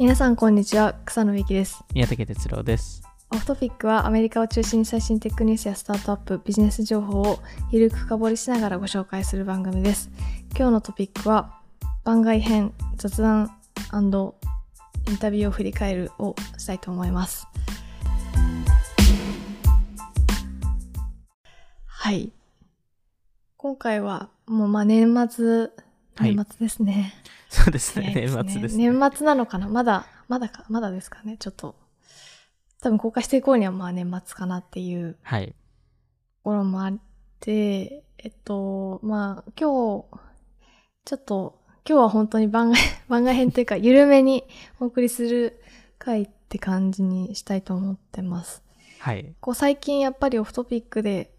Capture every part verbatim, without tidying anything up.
皆さんこんにちは、草野美希です。宮武哲郎です。オフトピックはアメリカを中心に最新テックニュースやスタートアップ、ビジネス情報をゆるく深掘りしながらご紹介する番組です。今日のトピックは番外編雑談&インタビューを振り返るをしたいと思います。はい、今回はもうまあ年末年末ですね、はい、そうですね、年末ですね。年末なのかな、まだまだかまだですかね。ちょっと多分公開していこうにはまあ年末かなっていうところもあって、はい、えっとまあ今日ちょっと今日は本当に番外、番外編というか緩めにお送りする回って感じにしたいと思ってます。はい。こう最近やっぱりオフトピックで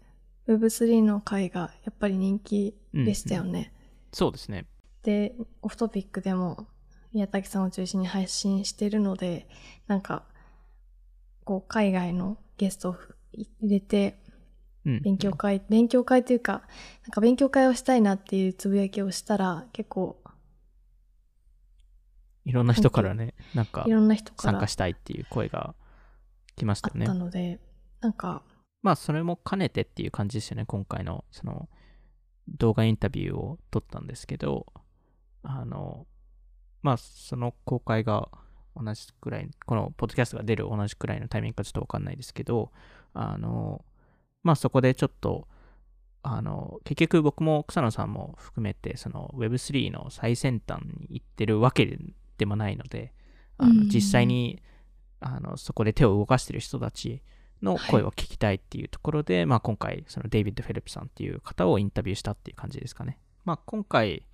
ウェブスリー の回がやっぱり人気でしたよね。うんうん、そうですね。で、オフトピックでも宮武さんを中心に配信しているので、なんかこう海外のゲストを入れて勉強会、うん、勉強会というか、なんか勉強会をしたいなっていうつぶやきをしたら結構いろんな人からね、なんか参加したいっていう声が来ましたね。あったので、なんかまあそれも兼ねてっていう感じですよね。今回のその動画インタビューを撮ったんですけど、あのまあその公開が同じくらい、このポッドキャストが出る同じくらいのタイミングかちょっと分かんないですけど、あのまあそこでちょっとあの結局僕も草野さんも含めてその ウェブスリー の最先端に行ってるわけで。でもないので、あの実際にあのそこで手を動かしている人たちの声を聞きたいっていうところで、はい、まあ、今回そのデイビッド・フェルプさんっていう方をインタビューしたっていう感じですかね。まあ、今回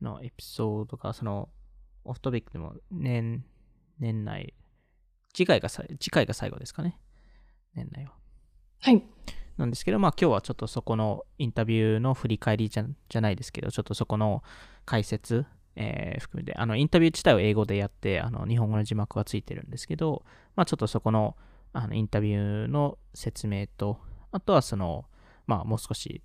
のエピソードがそのオフトピックでも 年, 年内次回が次回が最後ですかね、年内は、はいなんですけど、まあ、今日はちょっとそこのインタビューの振り返りじ ゃ, じゃないですけど、ちょっとそこの解説えー、含めてあのインタビュー自体を英語でやって、あの日本語の字幕はついてるんですけど、まあ、ちょっとそこ の, あのインタビューの説明と、あとはその、まあ、もう少し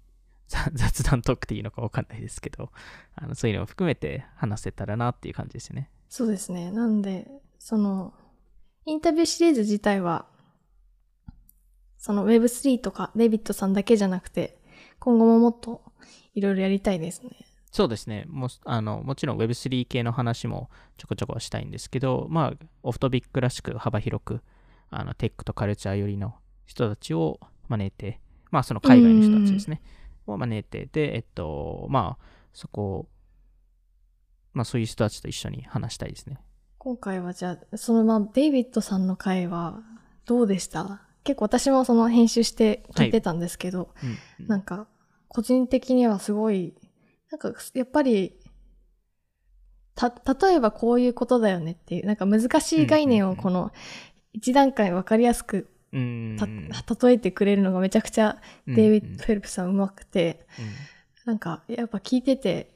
雑談トークっていいのか分かんないですけど、あのそういうのを含めて話せたらなっていう感じですよね。そうですね。なんでそのインタビューシリーズ自体はその ウェブスリー とかデイビッドさんだけじゃなくて、今後ももっといろいろやりたいですね。そうですね。もうあのもちろん ウェブスリー 系の話もちょこちょこしたいんですけど、まあ、オフトピックらしく幅広くあのテックとカルチャー寄りの人たちを招いて、まあ、その海外の人たちですね、を招いて、で、えっと、まあ、そこを、まあ、そういう人たちと一緒に話したいですね。今回はじゃあ、そのまあデイビッドさんの回はどうでした？結構私もその編集して聞いてたんですけど、はいうんうん、なんか個人的にはすごい、なんかやっぱりた例えばこういうことだよねっていう、なんか難しい概念をこの一段階分かりやすく、うんうん、た例えてくれるのがめちゃくちゃデイビッド・フェルプさんうまくて、うんうん、なんかやっぱ聞いてて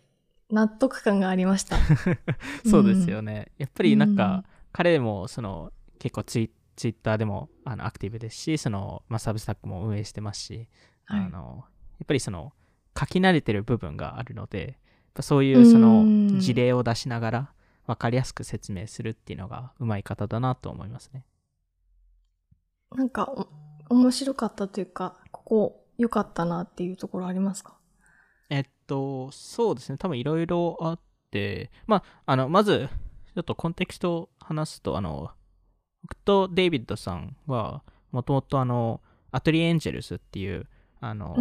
納得感がありましたそうですよね、うん、やっぱりなんか彼もその結構ツイッターでもあのアクティブですし、その、まあ、サブスタックも運営してますし、はい、あのやっぱりその書き慣れてる部分があるので、やっぱそういうその事例を出しながら分かりやすく説明するっていうのがうまい方だなと思いますね。なんか面白かったというか、ここ良かったなっていうところありますか？えっとそうですね、多分いろいろあって、まあ、あのまずちょっとコンテクストを話すと、あの僕とデイビッドさんはもともとあのアトリエエンジェルスっていうあの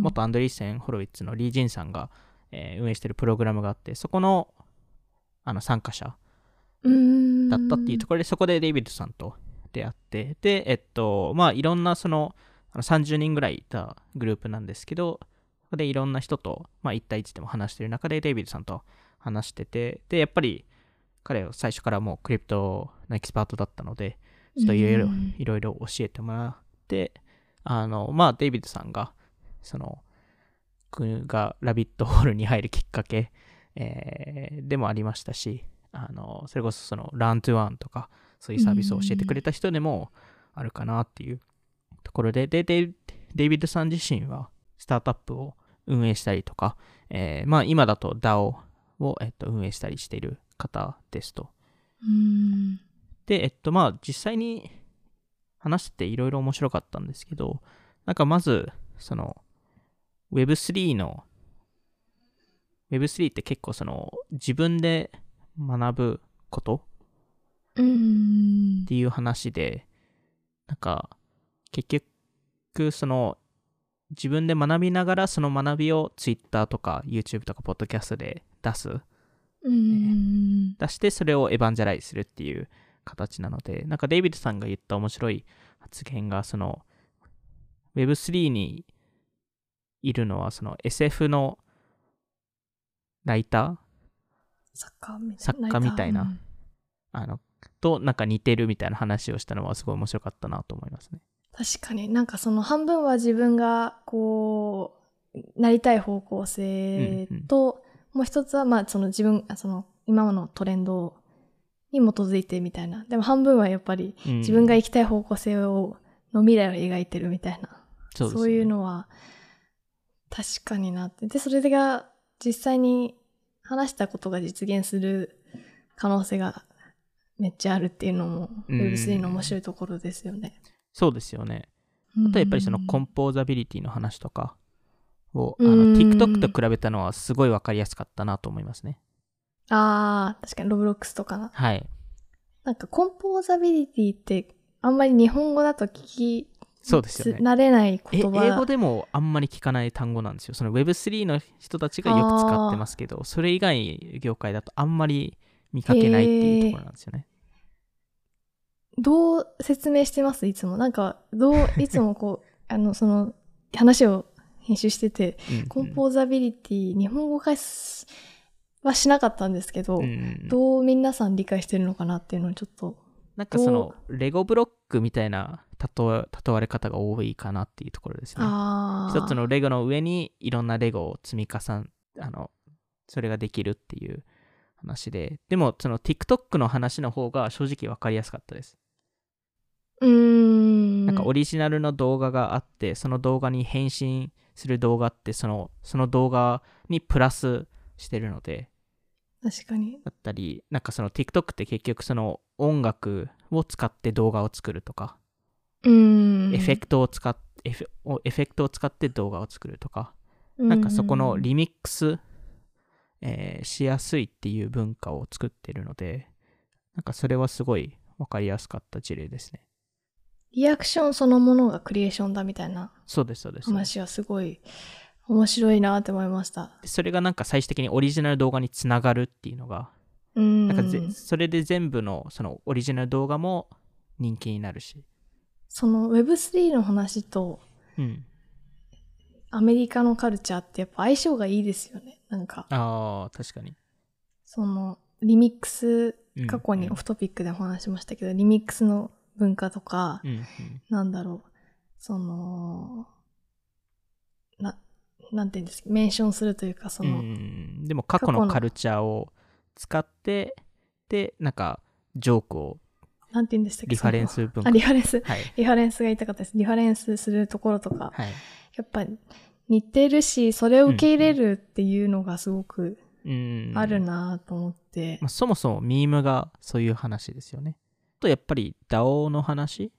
元アンドリーセン・ホロウィッツのリー・ジンさんが、えー、運営しているプログラムがあって、そこ の, あの参加者だったっていうところで、そこでデイビッドさんと出会って、でえっとまあいろんなそ の, あのさんじゅうにんぐらいいたグループなんですけど、そこでいろんな人と、まあ、いち対いちでも話してる中でデイビッドさんと話してて、でやっぱり彼は最初からもうクリプトのエキスパートだったので、ちょっといろい ろ, いろいろ教えてもらって、あのまあ、デイビッドさんがその僕がラビットホールに入るきっかけ、えー、でもありましたし、あのそれこそそのラントゥワンとかそういうサービスを教えてくれた人でもあるかなっていうところで、でデイビッドさん自身はスタートアップを運営したりとか、えーまあ、今だと ダオ を、えっと、運営したりしている方ですと。うんで、えっとまあ実際に話していろいろ面白かったんですけど、なんかまずその ウェブスリー の ウェブスリー って結構その自分で学ぶことうんっていう話で、なんか結局その自分で学びながらその学びを Twitter とか YouTube とか Podcast で出すうん、ね、出してそれをエヴァンジェライズするっていう形なので、なんかデイビッドさんが言った面白い発言がその ウェブスリー にいるのはその エスエフ のライター作家みたいな、作家みたいなあのとなんか似てるみたいな話をしたのはすごい面白かったなと思いますね。確かになんかその半分は自分がこうなりたい方向性と、うんうん、もう一つはまあその自分その今のトレンドに基づいてみたいな、でも半分はやっぱり自分が行きたい方向性をの未来を描いてるみたいな、うん そ, うですね、そういうのは確かになって、でそれが実際に話したことが実現する可能性がめっちゃあるっていうのも ウェブスリー の面白いところですよね。そうですよね。あとやっぱりそのコンポーザビリティの話とかをあの TikTok と比べたのはすごい分かりやすかったなと思いますね。ああ、確かにロブロックスとかな。はい。なんかコンポーザビリティってあんまり日本語だと聞き、そうですよね。慣れない言葉。英語でもあんまり聞かない単語なんですよ。その ウェブスリー の人たちがよく使ってますけど、それ以外業界だとあんまり見かけないっていうところなんですよね。どう説明してますいつも。なんかどういつもこうあのその話を編集しててうん、うん、コンポーザビリティ日本語化しはしなかったんですけど、うんうん、どう皆さん理解してるのかなっていうのをちょっと、なんかそのレゴブロックみたいなたと例われ方が多いかなっていうところですね。あ一つのレゴの上にいろんなレゴを積み重ねあのそれができるっていう話で、でもその TikTok の話の方が正直分かりやすかったです。うーんなんかオリジナルの動画があって、その動画に変身する動画ってそのその動画にプラスしてるので、確かにだったり、なんかその TikTok って結局その音楽を使って動画を作るとか、うーんエフェクトを使っエフェクトを使って動画を作るとか、なんかそこのリミックス、えー、しやすいっていう文化を作ってるので、なんかそれはすごい分かりやすかった事例ですね。リアクションそのものがクリエーションだみたいな、そうですそうです、話はすごい面白いなって思いました。それがなんか最終的にオリジナル動画につながるっていうのが、うんなんかそれで全部のそのオリジナル動画も人気になるし、その ウェブスリー の話と、うん、アメリカのカルチャーってやっぱ相性がいいですよね。なんかあ確かにそのリミックス、過去にオフトピックでお話しましたけど、うんうん、リミックスの文化とか、うんうん、なんだろうそのななんていうんですか、メンションするというかその、うん、でも過去のカルチャーを使ってでなんかジョークをなんていうんでしたっけ、リファレンス文化、あリファレンス、はい、リファレンスが言いたかったです。リファレンスするところとか、はい、やっぱ似てるし、それを受け入れるっていうのがすごくあるなと思って、うんうんまあ、そもそもミームがそういう話ですよね。あとやっぱり ダオ の話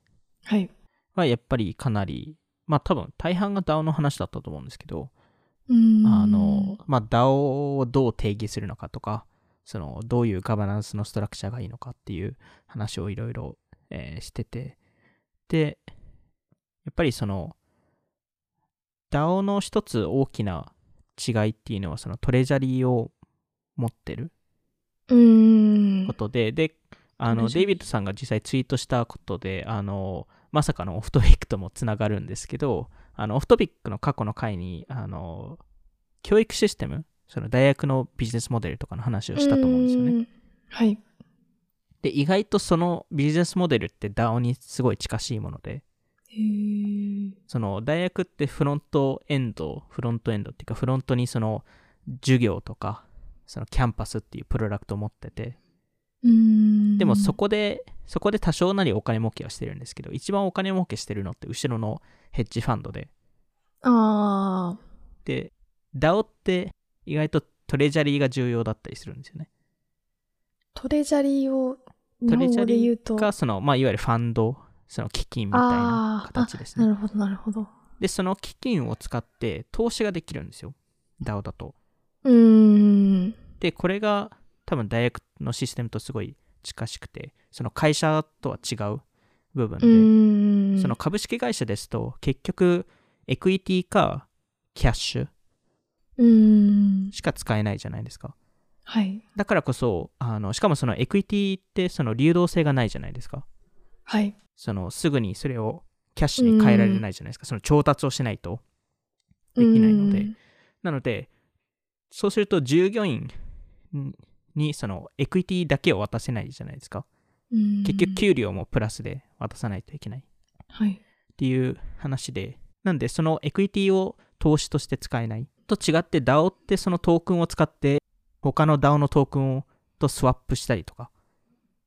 はやっぱりかなり、まあ多分大半が ダオ の話だったと思うんですけど、うんあのまあ、ダオ をどう定義するのかとか、そのどういうガバナンスのストラクチャーがいいのかっていう話をいろいろしてて、でやっぱりその ダオ の一つ大きな違いっていうのはそのトレジャリーを持ってることで、であのデイビッドさんが実際ツイートしたことで、あのまさかのオフトピックともつながるんですけど、あのオフトピックの過去の回にあの教育システム、その大学のビジネスモデルとかの話をしたと思うんですよね。はい。で、意外とそのビジネスモデルって ダオ にすごい近しいもので、へーその大学ってフロントエンド、フロントエンドっていうかフロントにその授業とかそのキャンパスっていうプロダクトを持ってて、うーんでもそこでそこで多少なりお金儲けはしてるんですけど、一番お金儲けしてるのって後ろのヘッジファンドで、ああで ダオ って意外とトレジャリーが重要だったりするんですよね。トレジャリーをトレジャリーがその、まあ、いわゆるファンド、その基金みたいな形ですね。なるほどなるほど。でその基金を使って投資ができるんですよ、 ダオ だと。うーん。でこれが多分大学のシステムとすごい近しくて、その会社とは違う部分で、うーん、その株式会社ですと結局エクイティかキャッシュしか使えないじゃないですか。はい、だからこそあのしかもそのエクイティってその流動性がないじゃないですか。はい、そのすぐにそれをキャッシュに変えられないじゃないですか。その調達をしないとできないので、なのでそうすると従業員にそのエクイティだけを渡せないじゃないですか。結局給料もプラスで渡さないといけない、はい、っていう話で、なんでそのエクイティを投資として使えないと違って、 ダオ ってそのトークンを使って他の ダオ のトークンをとスワップしたりとか、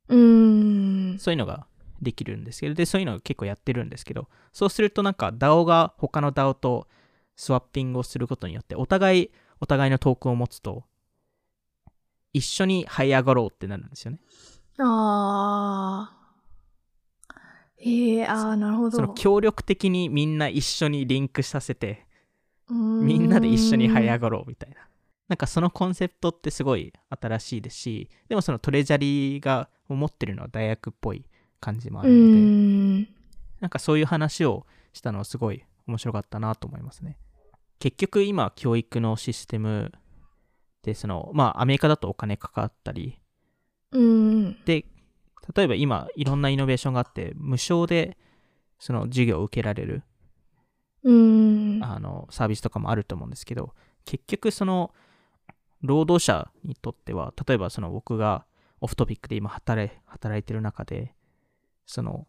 うーん、そういうのができるんですけど、でそういうのを結構やってるんですけど、そうするとなんか ダオ が他の ダオ とスワッピングをすることによってお互いお互いのトークンを持つと一緒に這い上がろうってなるんですよね。あー、えー、あー、なるほど。その協力的にみんな一緒にリンクさせて、うーん、みんなで一緒に這い上がろうみたいな、なんかそのコンセプトってすごい新しいですし、でもそのトレジャリーが持ってるのは大学っぽい感じもあるので、うーん、なんかそういう話をしたのはすごい面白かったなと思いますね。結局今教育のシステムでその、まあ、アメリカだとお金かかったり、うーん、で例えば今いろんなイノベーションがあって無償でその授業を受けられる、うーん、あのサービスとかもあると思うんですけど、結局その労働者にとっては、例えばその僕がオフトピックで今働い、働いてる中でその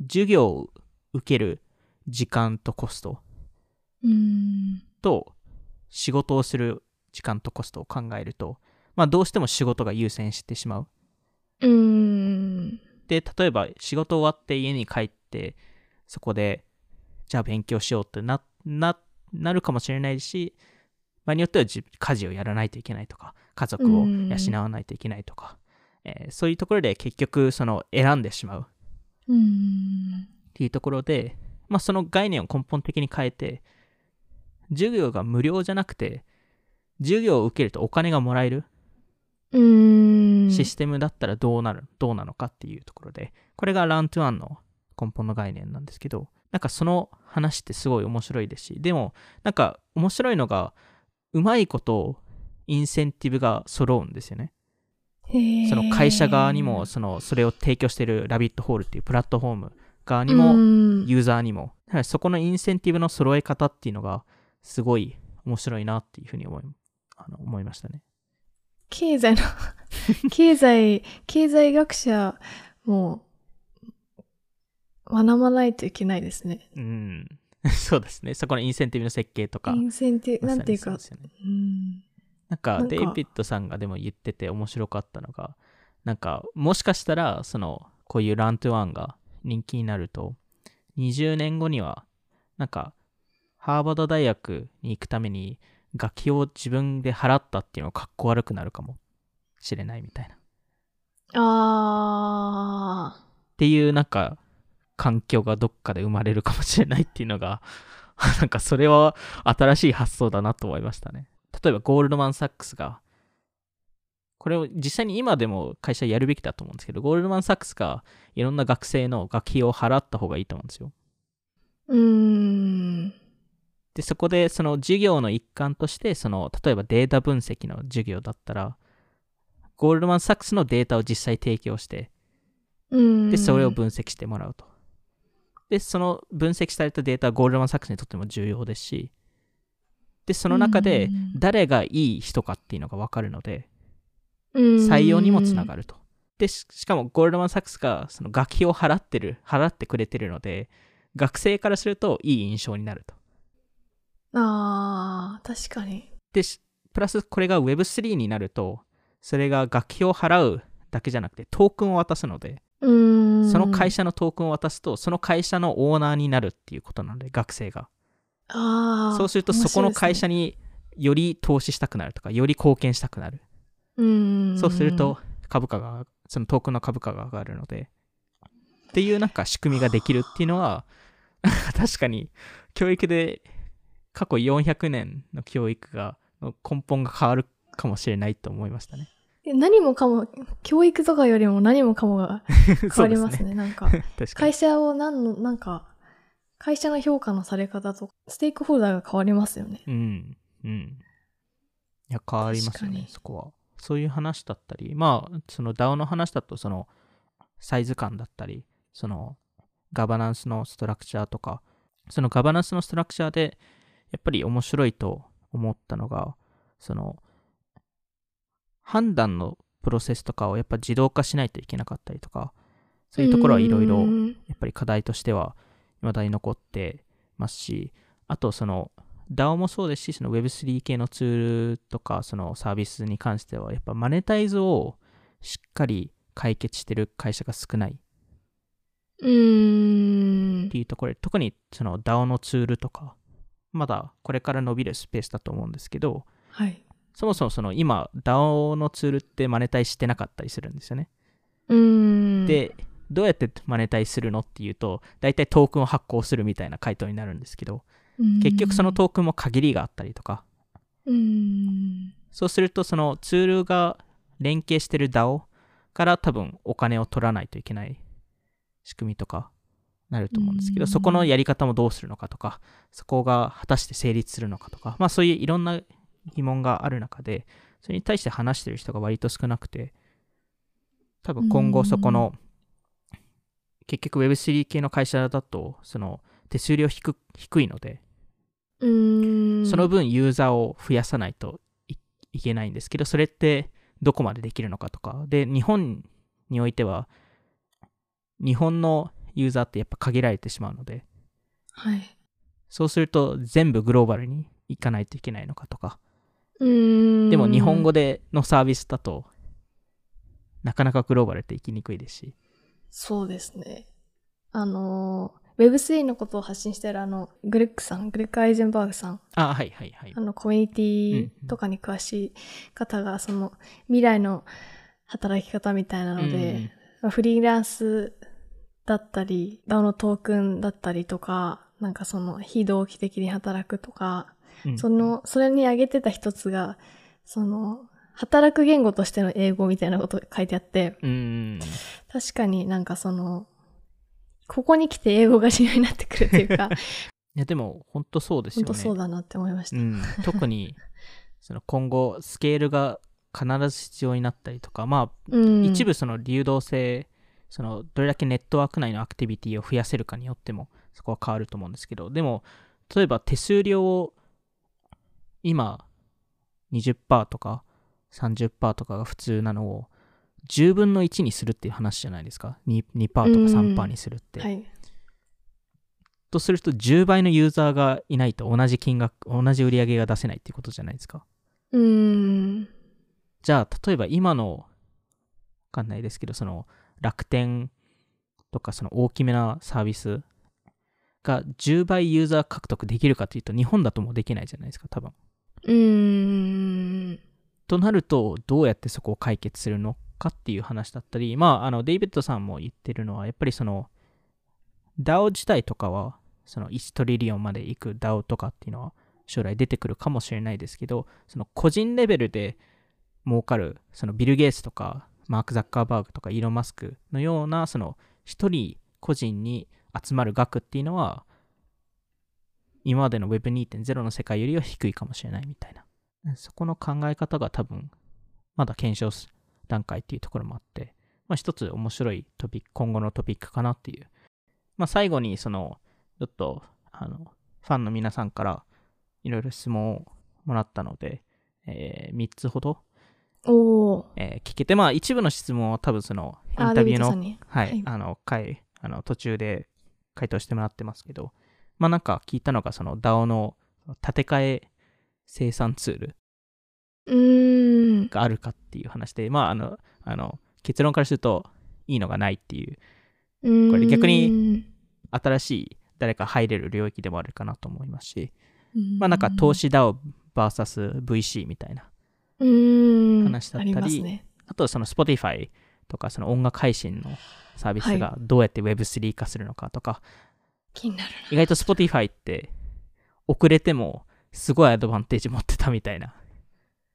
授業を受ける時間とコストと仕事をする時間とコストを考えると、まあ、どうしても仕事が優先してしまう。うーん。で例えば仕事終わって家に帰ってそこでじゃあ勉強しようって な, な, なるかもしれないし、場合によっては家事をやらないといけないとか家族を養わないといけないとか、えー、そういうところで結局その選んでしまうっていうところで、まあ、その概念を根本的に変えて授業が無料じゃなくて授業を受けるとお金がもらえるシステムだったらどうなる、どうなのかっていうところで、これがラントゥワンの根本の概念なんですけど、なんかその話ってすごい面白いですし、でもなんか面白いのがうまいことインセンティブが揃うんですよね。その会社側にも そのそれを提供しているラビットホールっていうプラットフォーム側にもユーザーにも、だからそこのインセンティブの揃え方っていうのがすごい面白いなっていうふうに思い、あの思いましたね。経済の経済経済学者も学ばないといけないですね。うん、そうですね。そこのインセンティブの設計とかインセンティブ、まさにそうですよね。なんていうか、うん、なんかデイビッドさんがでも言ってて面白かったのが、なんかもしかしたらそのこういうラントゥワンが人気になるとにじゅうねんごにはなんかハーバード大学に行くために学費を自分で払ったっていうのがかっこ悪くなるかもしれないみたいな、あーっていうなんか環境がどっかで生まれるかもしれないっていうのがなんかそれは新しい発想だなと思いましたね。例えばゴールドマンサックスがこれを実際に今でも会社やるべきだと思うんですけど、ゴールドマンサックスがいろんな学生の学費を払った方がいいと思うんですよ。うーん。でそこでその授業の一環としてその例えばデータ分析の授業だったらゴールドマンサックスのデータを実際提供して、うーん、でそれを分析してもらうと、でその分析されたデータはゴールドマンサックスにとっても重要ですし、でその中で誰がいい人かっていうのが分かるので採用にもつながると。で し, しかもゴールドマンサックスがその学費を払ってる払ってくれてるので学生からするといい印象になると。あー、確かに。でプラスこれが ウェブスリー になるとそれが学費を払うだけじゃなくてトークンを渡すので、うーん、その会社のトークンを渡すとその会社のオーナーになるっていうことなので学生が、あ、そうするとそこの会社により投資したくなるとか、より貢献したくなる。うーん、そうすると株価が、そのトークンの株価が上がるのでっていうなんか仕組みができるっていうのは確かに教育で過去よんひゃくねんの教育がの根本が変わるかもしれないと思いましたね。何もかも教育とかよりも何もかもが変わります ね, すね。なんか会社を何のなんか会社の評価のされ方とかステークホルダーが変わりますよね。うんうん。いや変わりますよね。そこはそういう話だったり、まあその ダオ の話だとそのサイズ感だったり、そのガバナンスのストラクチャーとか、そのガバナンスのストラクチャーでやっぱり面白いと思ったのが、その判断のプロセスとかをやっぱ自動化しないといけなかったりとか、そういうところはいろいろやっぱり課題としては未だに残ってますし、あとその ダオ もそうですし、その ウェブスリー 系のツールとかそのサービスに関してはやっぱマネタイズをしっかり解決してる会社が少ない。うーんっていうところで、特にその ダオ のツールとかまだこれから伸びるスペースだと思うんですけど、はい、そもそもその今 ダオ のツールってマネタイズしてなかったりするんですよね。うーんでどうやってマネタイズするのっていうと、だいたいトークンを発行するみたいな回答になるんですけど、結局そのトークンも限りがあったりとか、うーんそうするとそのツールが連携してる ダオ から多分お金を取らないといけない仕組みとかなると思うんですけど、そこのやり方もどうするのかとか、そこが果たして成立するのかとか、まあそういういろんな疑問がある中で、それに対して話してる人が割と少なくて、多分今後そこの結局 ウェブスリー 系の会社だとその手数料 低, 低いので、うーんその分ユーザーを増やさないと い, いけないんですけど、それってどこまでできるのかとかで、日本においては日本のユーザーってやっぱ限られてしまうので、はい、そうすると全部グローバルに行かないといけないのかとか、うーんでも日本語でのサービスだとなかなかグローバルって行きにくいですし、そうですね。あの ウェブスリー のことを発信してるあのグレックさん、グレック・アイゼンバーグさん、あ、はいはいはい、あのコミュニティとかに詳しい方が、うんうん、その未来の働き方みたいなので、うん、フリーランスだったり、ダオ のトークンだったりとか、なんかその非同期的に働くとか、うん、その、それに挙げてた一つが、その、働く言語としての英語みたいなこと書いてあって、うん、確かになんかその、ここに来て英語が重要になってくるというか。いやでも本当そうですよね。本当そうだなって思いました。うん、特に、その今後スケールが必ず必要になったりとか、まあ、うん、一部その流動性、そのどれだけネットワーク内のアクティビティを増やせるかによってもそこは変わると思うんですけど、でも例えば手数料を今 にじゅっパーセント とか さんじゅっパーセント とかが普通なのをじゅうぶんのいちにするっていう話じゃないですか。 2, 2% とか さんパーセント にするって、うんはい、とするとじゅうばいのユーザーがいないと同じ金額、同じ売り上げが出せないっていうことじゃないですか。うーんじゃあ例えば今の分かんないですけど、その楽天とかその大きめなサービスがじゅうばいユーザー獲得できるかというと、日本だともうできないじゃないですか多分。うーんとなるとどうやってそこを解決するのかっていう話だったり、まああのデイビッドさんも言ってるのはやっぱりその ダオ 自体とかはそのいちトリリオンまでいく ダオ とかっていうのは将来出てくるかもしれないですけど、その個人レベルで儲かる、そのビル・ゲイツとかマーク・ザッカーバーグとかイーロン・マスクのようなその一人個人に集まる額っていうのは今までの ウェブにてんゼロ の世界よりは低いかもしれないみたいな、そこの考え方が多分まだ検証段階っていうところもあって、まあ、一つ面白いトピック、今後のトピックかなっていう、まあ、最後にそのちょっとあのファンの皆さんからいろいろ質問をもらったので、えー、みっつほどおえー、聞けて、まあ一部の質問は多分そのインタビューの、はいはい、あの回あの途中で回答してもらってますけど、まあなんか聞いたのがその ダオ の立て替え生産ツールうーんがあるかっていう話で、まああのあの結論からするといいのがないっていう、これ逆に新しい誰か入れる領域でもあるかなと思いますし、まあなんか投資 ダオ ブイエスブイシー みたいな。うん話だったり、ねあとその Spotify とかその音楽配信のサービスがどうやって ウェブスリー 化するのかとか、気になるな。意外と Spotify って遅れてもすごいアドバンテージ持ってたみたいな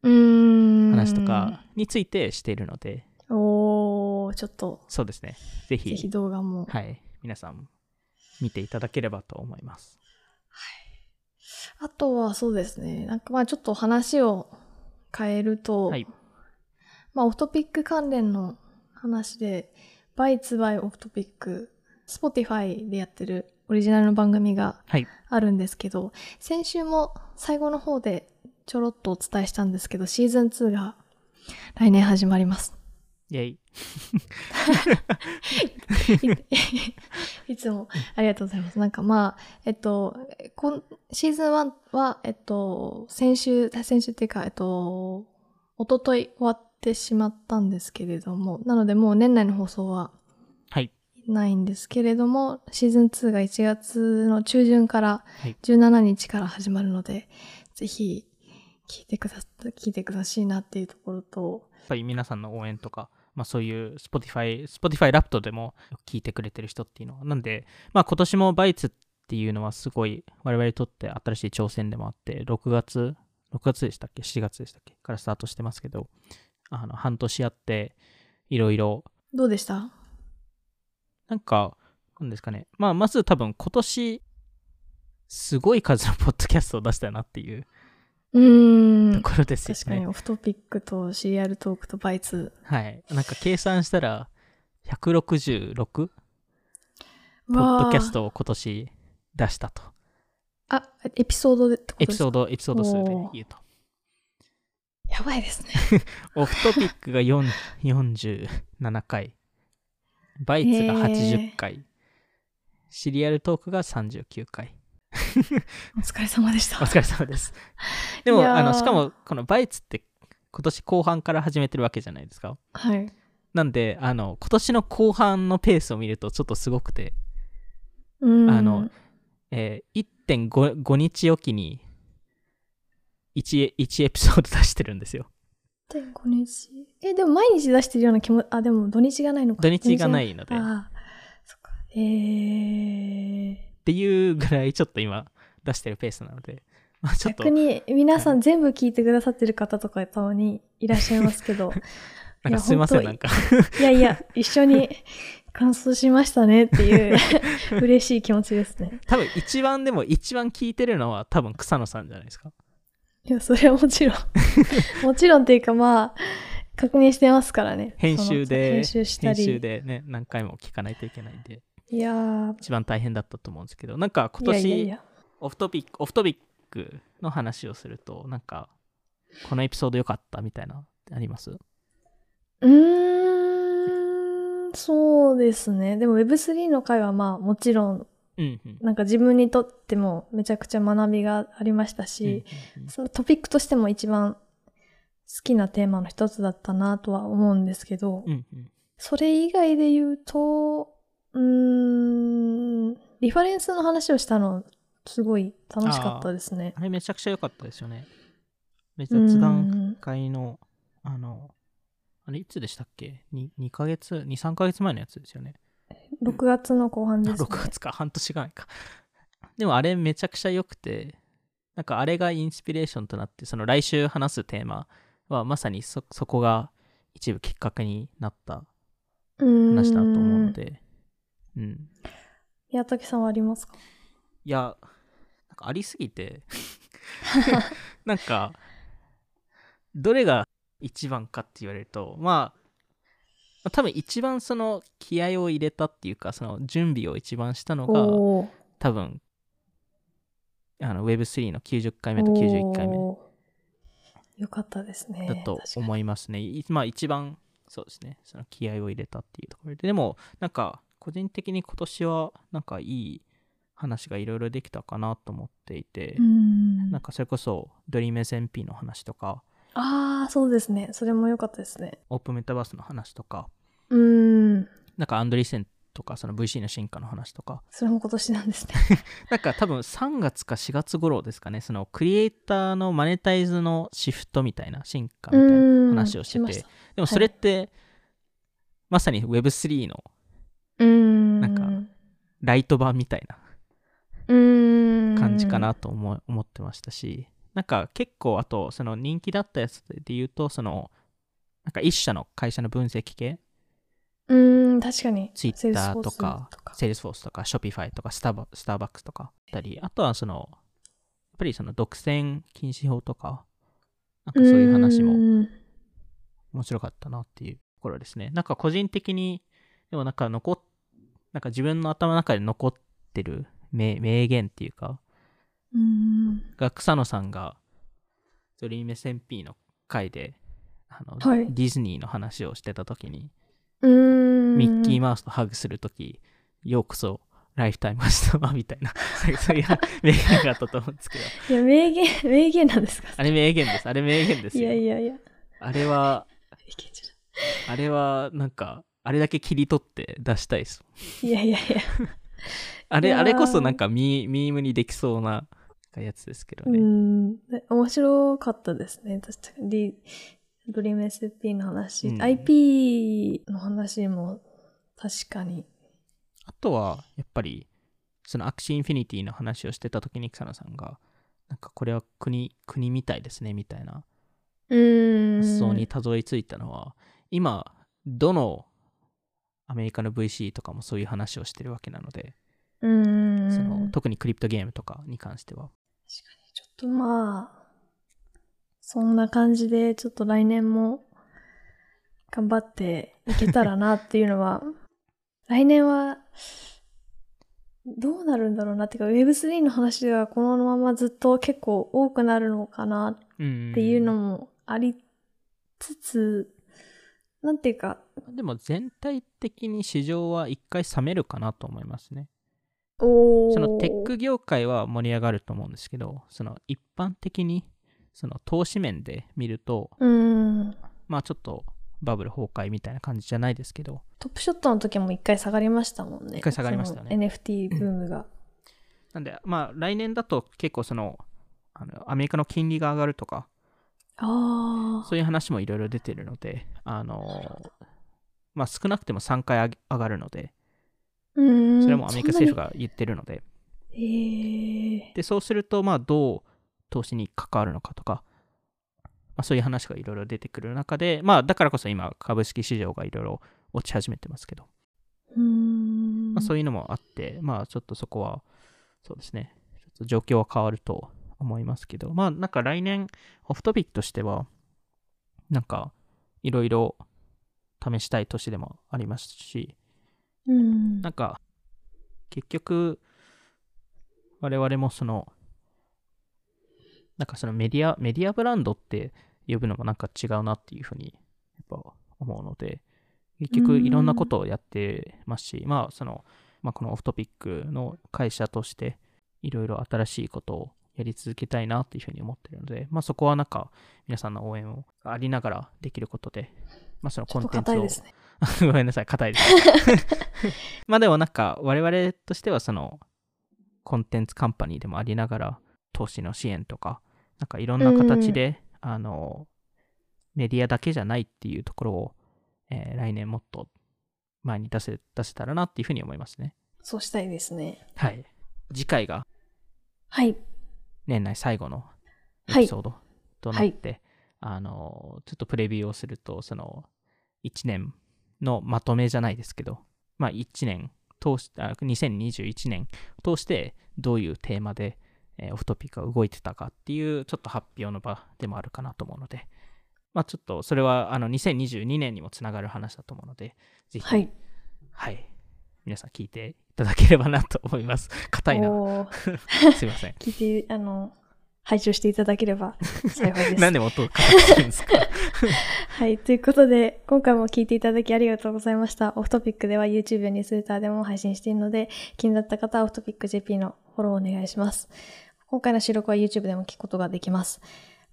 話とかについてしているので、おー、ちょっとそうですね、ぜひぜひ動画も、はい、皆さん見ていただければと思います、はい、あとはそうですね、なんかまあちょっと話を変えると、はい、まあ、オフトピック関連の話でバイツバイオフトピック、 Spotify でやってるオリジナルの番組があるんですけど、はい、先週も最後の方でちょろっとお伝えしたんですけど、シーズンツーが来年始まります。イエイ。いつもありがとうございます。なんかまあえっと今シーズンワンはえっと先週先週っていうかえっと一昨日終わってしまったんですけれども、なのでもう年内の放送はないんですけれども、シーズンツーがいちがつの中旬からじゅうしちにちから始まるので、はい、ぜひ聞いてくださ聞いてくださいなっていうところと、やっぱり皆さんの応援とか、まあ、そういう Spotify Spotify ラプトでも聞いてくれてる人っていうのはなんで、まあ、今年もバイツっていうのはすごい我々にとって新しい挑戦でもあって、ろくがつろくがつでしたっけしちがつでしたっけからスタートしてますけど、あの半年やっていろいろどうでした？なんか、なんですかね。まあ、まず多分今年、すごい数のポッドキャストを出したなっていううーんところですよね。確かに、オフトピックと シーアール トークとバイツ。はい。なんか計算したら、ひゃくろくじゅうろくポッドキャストを今年出したと。あ、エピソードでってことですか？エピソード、エピソード数で言うと。やばいですね。オフトピックがよんじゅうななかい。バイツがはちじゅっかい、シリアルトークがさんじゅうきゅうかい。お疲れ様でした。お疲れ様です。でもあのしかもこのバイツって今年後半から始めてるわけじゃないですか。はい。なんであの今年の後半のペースを見るとちょっとすごくて、うーんあの、えー、いってんごにちおきに 1, 1エピソード出してるんですよ。いってんごにちえでも毎日出してるような気もあでも土日がないのか土日がないのであそっかえー、っていうぐらいちょっと今出してるペースなので、まあ、ちょっと逆に皆さん全部聞いてくださってる方とかたまにいらっしゃいますけどなんかすいませんなんかいやいや一緒に感想しましたねっていう嬉しい気持ちですね。多分一番でも一番聞いてるのは多分草野さんじゃないですか。いやそれはもちろんもちろんっていうかまあ確認してますからね。編集で編集したり編集でね何回も聞かないといけないんで、いや一番大変だったと思うんですけど、なんか今年いやいやいやオフトピックオフトピックの話をするとなんかこのエピソード良かったみたいなあります？うーんそうですね。でも ウェブスリー の回はまあもちろんなんか自分にとってもめちゃくちゃ学びがありましたし、うんうんうん、そのトピックとしても一番好きなテーマの一つだったなとは思うんですけど、うんうん、それ以外で言うとうーんリファレンスの話をしたのすごい楽しかったですね。 あ, あれめちゃくちゃ良かったですよね。雑談会のあのあれいつでしたっけ にかげつにさんかげつまえのやつですよね。ろくがつの後半ですね。ろくがつか半年がないか。でもあれめちゃくちゃ良くて、なんかあれがインスピレーションとなってその来週話すテーマはまさに そ, そこが一部きっかけになった話だと思うので、うん、宮崎さんはありますか？いやなんかありすぎてなんかどれが一番かって言われるとまあ多分一番その気合を入れたっていうかその準備を一番したのが多分あの ウェブスリー のきゅうじゅっかいめときゅうじゅういっかいめよかったですねだと思いますね。まあ一番そうですねその気合を入れたっていうところで、でもなんか個人的に今年はなんかいい話がいろいろできたかなと思っていて、うんなんかそれこそドリーム エスエムピー の話とかあーそうですねそれも良かったですね。オープンメタバースの話とかうーんなんかアンドリーセンとかその ブイシー の進化の話とかそれも今年なんですねなんか多分さんがつかしがつ頃ですかねそのクリエイターのマネタイズのシフトみたいな進化みたいな話をしてて、うん、しでもそれって、はい、まさに ウェブスリー のなんか、うん、ライト版みたいな感じかなと 思, 思ってましたし、なんか結構あとその人気だったやつで言うと、そのなんか一社の会社の分析系、うーん、確かに Twitter とか Salesforce とか Shopify とかスタバスターバックスとかあったり、あとはそのやっぱりその独占禁止法とか、なんかそういう話も面白かったなっていうところですね。なんか個人的にでもなんか残っなんか自分の頭の中で残ってる 名, 名言っていうか、うーんが草野さんがドリーム エスエムピー の回であの、はい、ディズニーの話をしてた時に、うーんミッキーマウスとハグする時、ようこそライフタイムスタマみたいなそういう名言があったと思うんですけど、いや名言名言なんですか、あれ名言です、あれ名言ですよ。いやいやいや、あれはあれはなんかあれだけ切り取って出したいです。いやいやいや。あれ、いやー、あれこそなんかミー、ミームにできそうなやつですけどね。うん。面白かったですね。確かに。ドリーム エスエフピー の話、うん、アイピー の話も確かに。あとは、やっぱり、そのアクシーインフィニティの話をしてた時に草野さんが、なんかこれは国、国みたいですね、みたいな発想にたどり着いたのは、今、どの、アメリカの ブイシー とかもそういう話をしてるわけなので、うーんその特にクリプトゲームとかに関しては確かにちょっとまあそんな感じでちょっと来年も頑張っていけたらなっていうのは来年はどうなるんだろうなっていうか ウェブスリー の話ではこのままずっと結構多くなるのかなっていうのもありつつ、なんていうかでも全体的に市場は一回冷めるかなと思いますね。おそのテック業界は盛り上がると思うんですけど、その一般的にその投資面で見ると、うーんまあちょっとバブル崩壊みたいな感じじゃないですけど、トップショットの時も一回下がりましたもんね。一回下がりましたね、 エヌエフティー ブームがなんでまあ来年だと結構そのあのアメリカの金利が上がるとか、あそういう話もいろいろ出てるので、あのまあ、少なくてもさんかい上がるので、うーんそれもアメリカ政府が言ってるので、そ、えー、でそうするとまあどう投資に関わるのかとか、まあ、そういう話がいろいろ出てくる中で、まあ、だからこそ今株式市場がいろいろ落ち始めてますけど、うーん、まあ、そういうのもあって、まあ、ちょっとそこはそうですね、ちょっと状況は変わると思いますけど、まあなんか来年オフトピックとしてはなんかいろいろ試したい年でもありますし、うん、なんか結局我々もそのなんかそのメディアメディアブランドって呼ぶのもなんか違うなっていうふうにやっぱ思うので、結局いろんなことをやってますし、うん、まあその、まあ、このオフトピックの会社としていろいろ新しいことをやり続けたいなというふうに思ってるので、まあ、そこはなんか皆さんの応援をありながらできることで、まあ、そのコンテンツをごめんなさい硬いですねまあでもなんか我々としてはそのコンテンツカンパニーでもありながら投資の支援とかなんかいろんな形で、うん、あのメディアだけじゃないっていうところを、えー、来年もっと前に出せ、出せたらなっていうふうに思いますね。そうしたいですね。はい。次回がはい年内最後のエピソードとなって、はい、あのちょっとプレビューをするとそのいちねんのまとめじゃないですけど、まあ、いちねん通しあにせんにじゅういちねん通してどういうテーマで、えー、オフトピックが動いてたかっていうちょっと発表の場でもあるかなと思うので、まあ、ちょっとそれはあのにせんにじゅうにねんにもつながる話だと思うのでぜひ、はいはい、皆さん聞いていただければなと思います。硬いなすいません聞いてあの配信していただければ幸いです何でも音を固くするんですかはいということで今回も聞いていただきありがとうございました。オフトピックでは YouTube やニュースレターでも配信しているので気になった方はオフトピック ジェーピー のフォローお願いします。今回の収録は YouTube でも聞くことができます。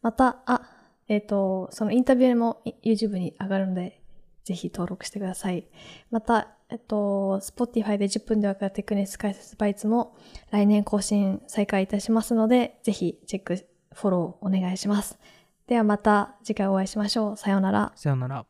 またあ、えーと、そのインタビューも YouTube に上がるのでぜひ登録してください。またえっと、Spotify でじゅっぷんでわかるテクニック解説バイツも来年更新再開いたしますので、ぜひチェック、フォローお願いします。ではまた次回お会いしましょう。さようなら。さようなら。